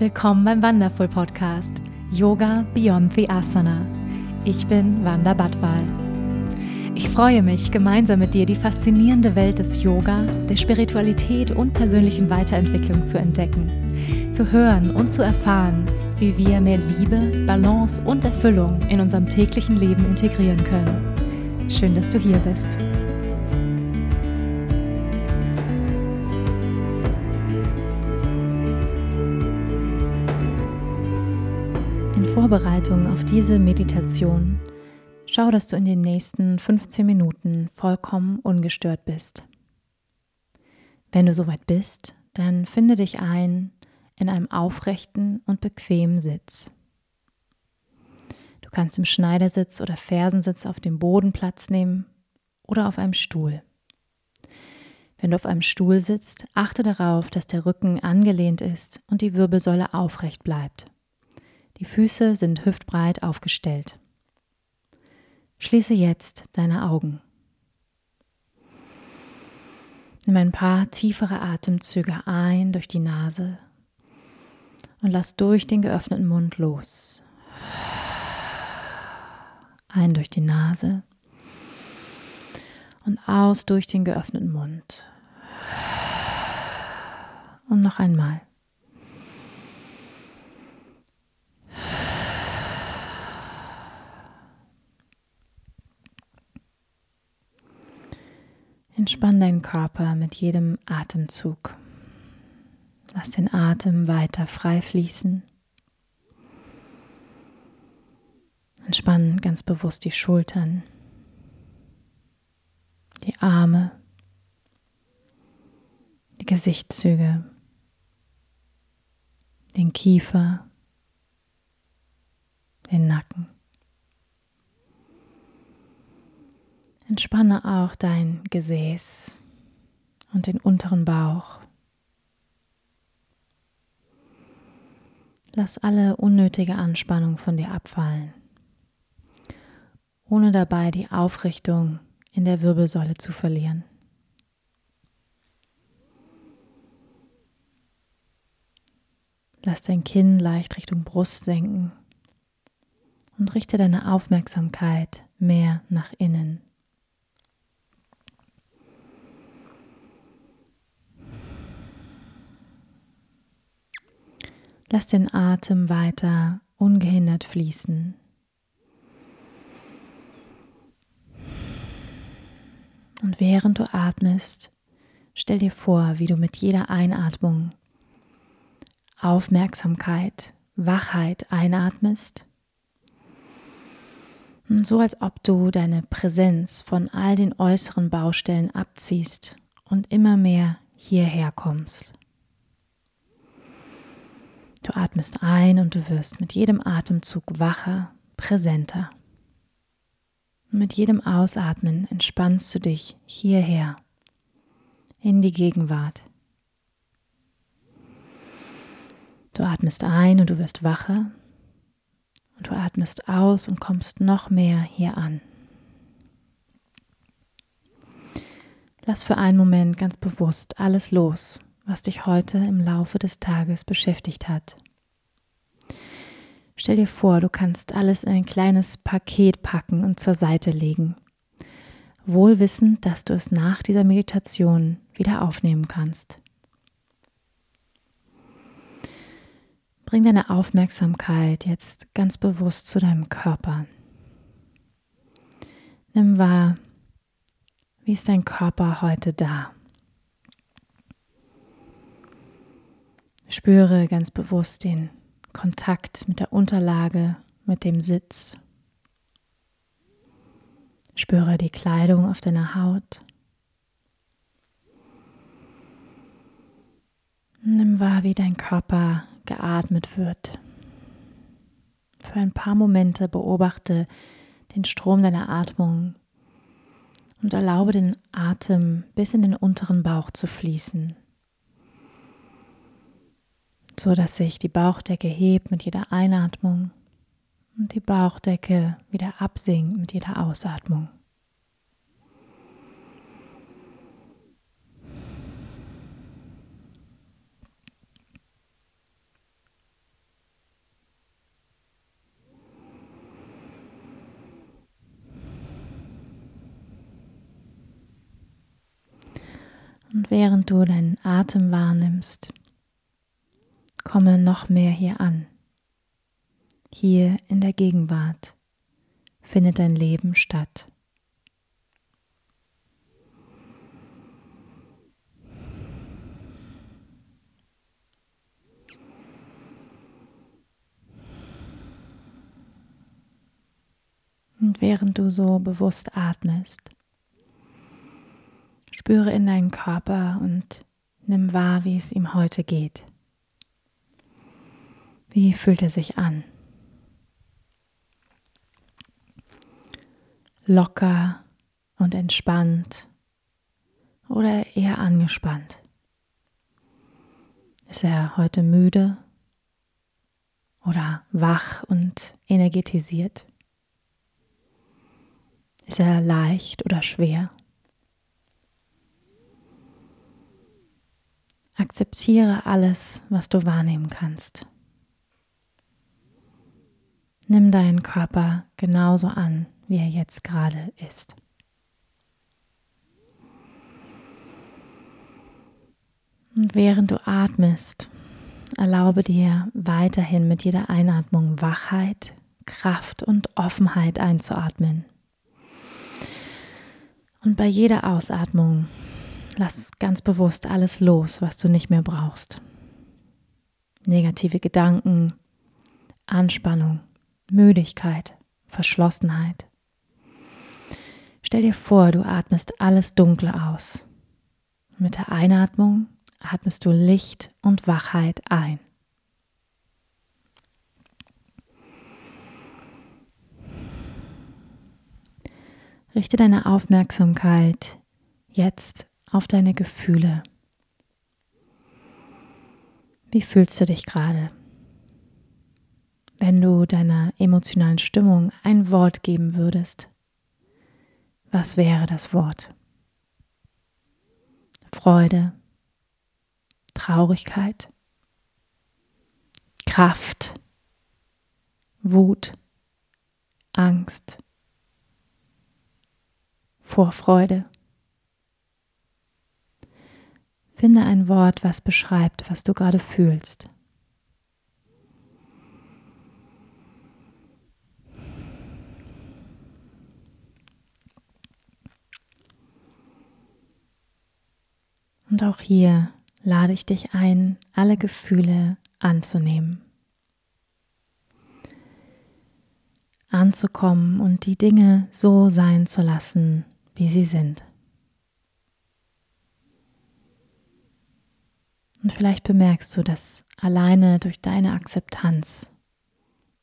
Willkommen beim Wanderfull Podcast Yoga Beyond the Asana. Ich bin Wanda Bhatwal. Ich freue mich, gemeinsam mit dir die faszinierende Welt des Yoga, der Spiritualität und persönlichen Weiterentwicklung zu entdecken, zu hören und zu erfahren, wie wir mehr Liebe, Balance und Erfüllung in unserem täglichen Leben integrieren können. Schön, dass du hier bist. Vorbereitung auf diese Meditation. Schau, dass du in den nächsten 15 Minuten vollkommen ungestört bist. Wenn du soweit bist, dann finde dich ein in einem aufrechten und bequemen Sitz. Du kannst im Schneidersitz oder Fersensitz auf dem Boden Platz nehmen oder auf einem Stuhl. Wenn du auf einem Stuhl sitzt, achte darauf, dass der Rücken angelehnt ist und die Wirbelsäule aufrecht bleibt. Die Füße sind hüftbreit aufgestellt. Schließe jetzt deine Augen. Nimm ein paar tiefere Atemzüge ein durch die Nase und lass durch den geöffneten Mund los. Ein durch die Nase und aus durch den geöffneten Mund. Und noch einmal. Entspann deinen Körper mit jedem Atemzug. Lass den Atem weiter frei fließen. Entspann ganz bewusst die Schultern, die Arme, die Gesichtszüge, den Kiefer, den Nacken. Entspanne auch dein Gesäß und den unteren Bauch. Lass alle unnötige Anspannung von dir abfallen, ohne dabei die Aufrichtung in der Wirbelsäule zu verlieren. Lass dein Kinn leicht Richtung Brust senken und richte deine Aufmerksamkeit mehr nach innen. Lass den Atem weiter ungehindert fließen. Und während du atmest, stell dir vor, wie du mit jeder Einatmung Aufmerksamkeit, Wachheit einatmest. Und so, als ob du deine Präsenz von all den äußeren Baustellen abziehst und immer mehr hierher kommst. Du atmest ein und du wirst mit jedem Atemzug wacher, präsenter. Und mit jedem Ausatmen entspannst du dich hierher, in die Gegenwart. Du atmest ein und du wirst wacher. Und du atmest aus und kommst noch mehr hier an. Lass für einen Moment ganz bewusst alles los, was dich heute im Laufe des Tages beschäftigt hat. Stell dir vor, du kannst alles in ein kleines Paket packen und zur Seite legen, wohl wissend, dass du es nach dieser Meditation wieder aufnehmen kannst. Bring deine Aufmerksamkeit jetzt ganz bewusst zu deinem Körper. Nimm wahr, wie ist dein Körper heute da? Spüre ganz bewusst den Kontakt mit der Unterlage, mit dem Sitz. Spüre die Kleidung auf deiner Haut. Nimm wahr, wie dein Körper geatmet wird. Für ein paar Momente beobachte den Strom deiner Atmung und erlaube den Atem bis in den unteren Bauch zu fließen, so dass sich die Bauchdecke hebt mit jeder Einatmung und die Bauchdecke wieder absinkt mit jeder Ausatmung. Und während du deinen Atem wahrnimmst, komme noch mehr hier an. Hier in der Gegenwart findet dein Leben statt. Und während du so bewusst atmest, spüre in deinen Körper und nimm wahr, wie es ihm heute geht. Wie fühlt er sich an? Locker und entspannt oder eher angespannt? Ist er heute müde oder wach und energetisiert? Ist er leicht oder schwer? Akzeptiere alles, was du wahrnehmen kannst. Nimm deinen Körper genauso an, wie er jetzt gerade ist. Und während du atmest, erlaube dir weiterhin mit jeder Einatmung Wachheit, Kraft und Offenheit einzuatmen. Und bei jeder Ausatmung lass ganz bewusst alles los, was du nicht mehr brauchst. Negative Gedanken, Anspannung, Müdigkeit, Verschlossenheit. Stell dir vor, du atmest alles Dunkle aus. Mit der Einatmung atmest du Licht und Wachheit ein. Richte deine Aufmerksamkeit jetzt auf deine Gefühle. Wie fühlst du dich gerade? Wenn du deiner emotionalen Stimmung ein Wort geben würdest, was wäre das Wort? Freude, Traurigkeit, Kraft, Wut, Angst, Vorfreude. Finde ein Wort, was beschreibt, was du gerade fühlst. Und auch hier lade ich dich ein, alle Gefühle anzunehmen. Anzukommen und die Dinge so sein zu lassen, wie sie sind. Und vielleicht bemerkst du, dass alleine durch deine Akzeptanz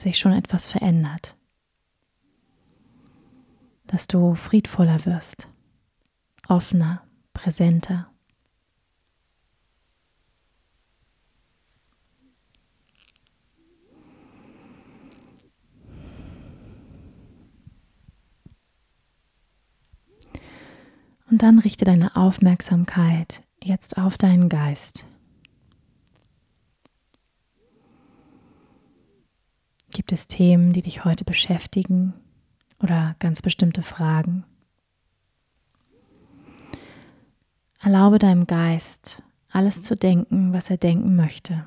sich schon etwas verändert. Dass du friedvoller wirst, offener, präsenter. Und dann richte deine Aufmerksamkeit jetzt auf deinen Geist. Gibt es Themen, die dich heute beschäftigen oder ganz bestimmte Fragen? Erlaube deinem Geist, alles zu denken, was er denken möchte.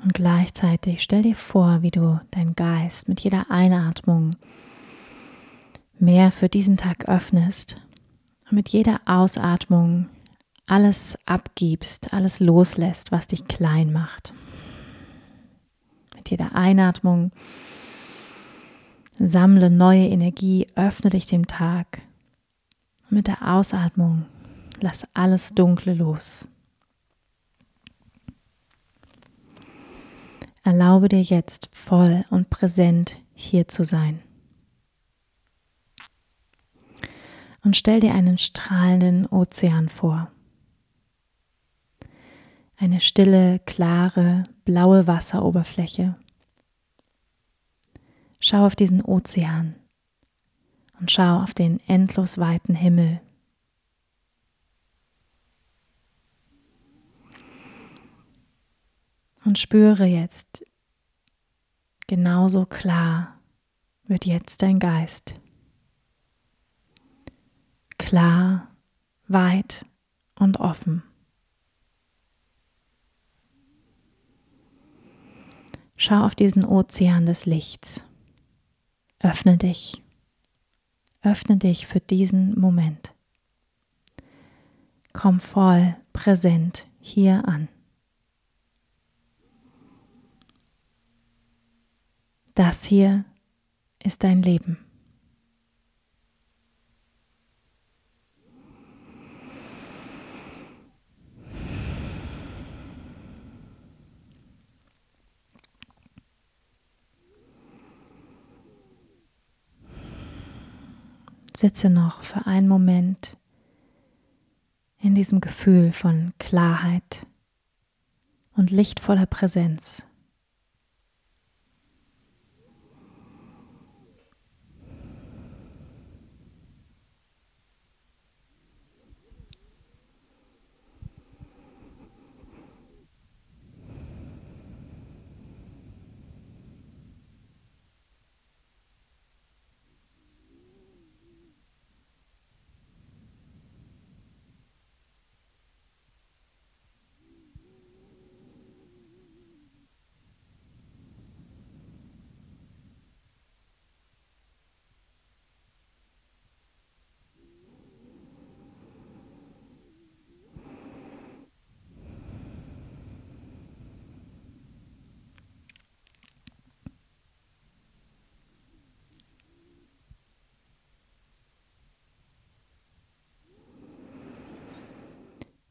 Und gleichzeitig stell dir vor, wie du deinen Geist mit jeder Einatmung mehr für diesen Tag öffnest und mit jeder Ausatmung alles abgibst, alles loslässt, was dich klein macht. Mit jeder Einatmung sammle neue Energie, öffne dich dem Tag. Und mit der Ausatmung lass alles Dunkle los. Erlaube dir jetzt voll und präsent hier zu sein. Und stell dir einen strahlenden Ozean vor. Eine stille, klare, blaue Wasseroberfläche. Schau auf diesen Ozean und schau auf den endlos weiten Himmel. Und spüre jetzt, genauso klar wird jetzt dein Geist. Klar, weit und offen. Schau auf diesen Ozean des Lichts. Öffne dich. Öffne dich für diesen Moment. Komm voll präsent hier an. Das hier ist dein Leben. Sitze noch für einen Moment in diesem Gefühl von Klarheit und lichtvoller Präsenz.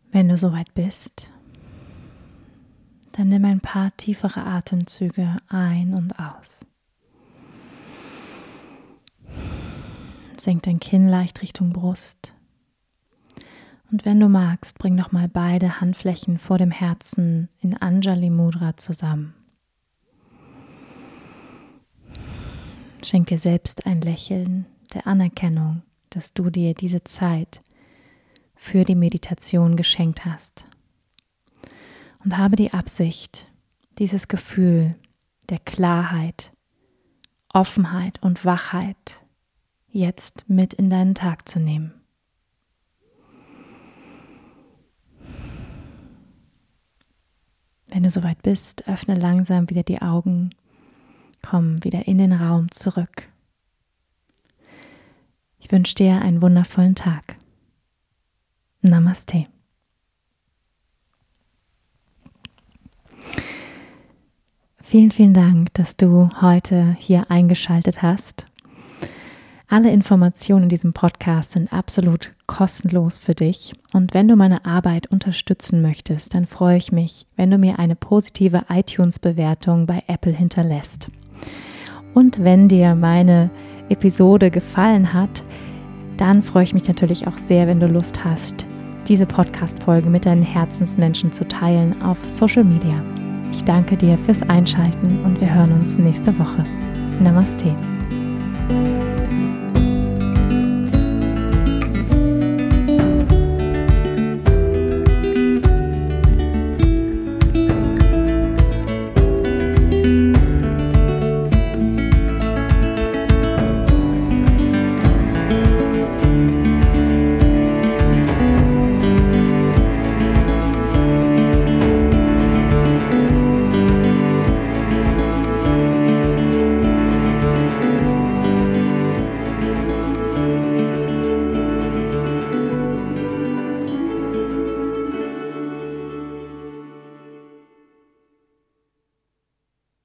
Wenn du soweit bist, dann nimm ein paar tiefere Atemzüge ein und aus. Senk dein Kinn leicht Richtung Brust. Und wenn du magst, bring nochmal beide Handflächen vor dem Herzen in Anjali Mudra zusammen. Schenk dir selbst ein Lächeln der Anerkennung, dass du dir diese Zeit für die Meditation geschenkt hast. Und habe die Absicht, dieses Gefühl der Klarheit, Offenheit und Wachheit jetzt mit in deinen Tag zu nehmen. Wenn du soweit bist, öffne langsam wieder die Augen, komm wieder in den Raum zurück. Ich wünsche dir einen wundervollen Tag. Namaste. Vielen, vielen Dank, dass du heute hier eingeschaltet hast. Alle Informationen in diesem Podcast sind absolut kostenlos für dich. Und wenn du meine Arbeit unterstützen möchtest, dann freue ich mich, wenn du mir eine positive iTunes-Bewertung bei Apple hinterlässt. Und wenn dir meine Episode gefallen hat, dann freue ich mich natürlich auch sehr, wenn du Lust hast, diese Podcast-Folge mit deinen Herzensmenschen zu teilen auf Social Media. Ich danke dir fürs Einschalten und wir hören uns nächste Woche. Namaste.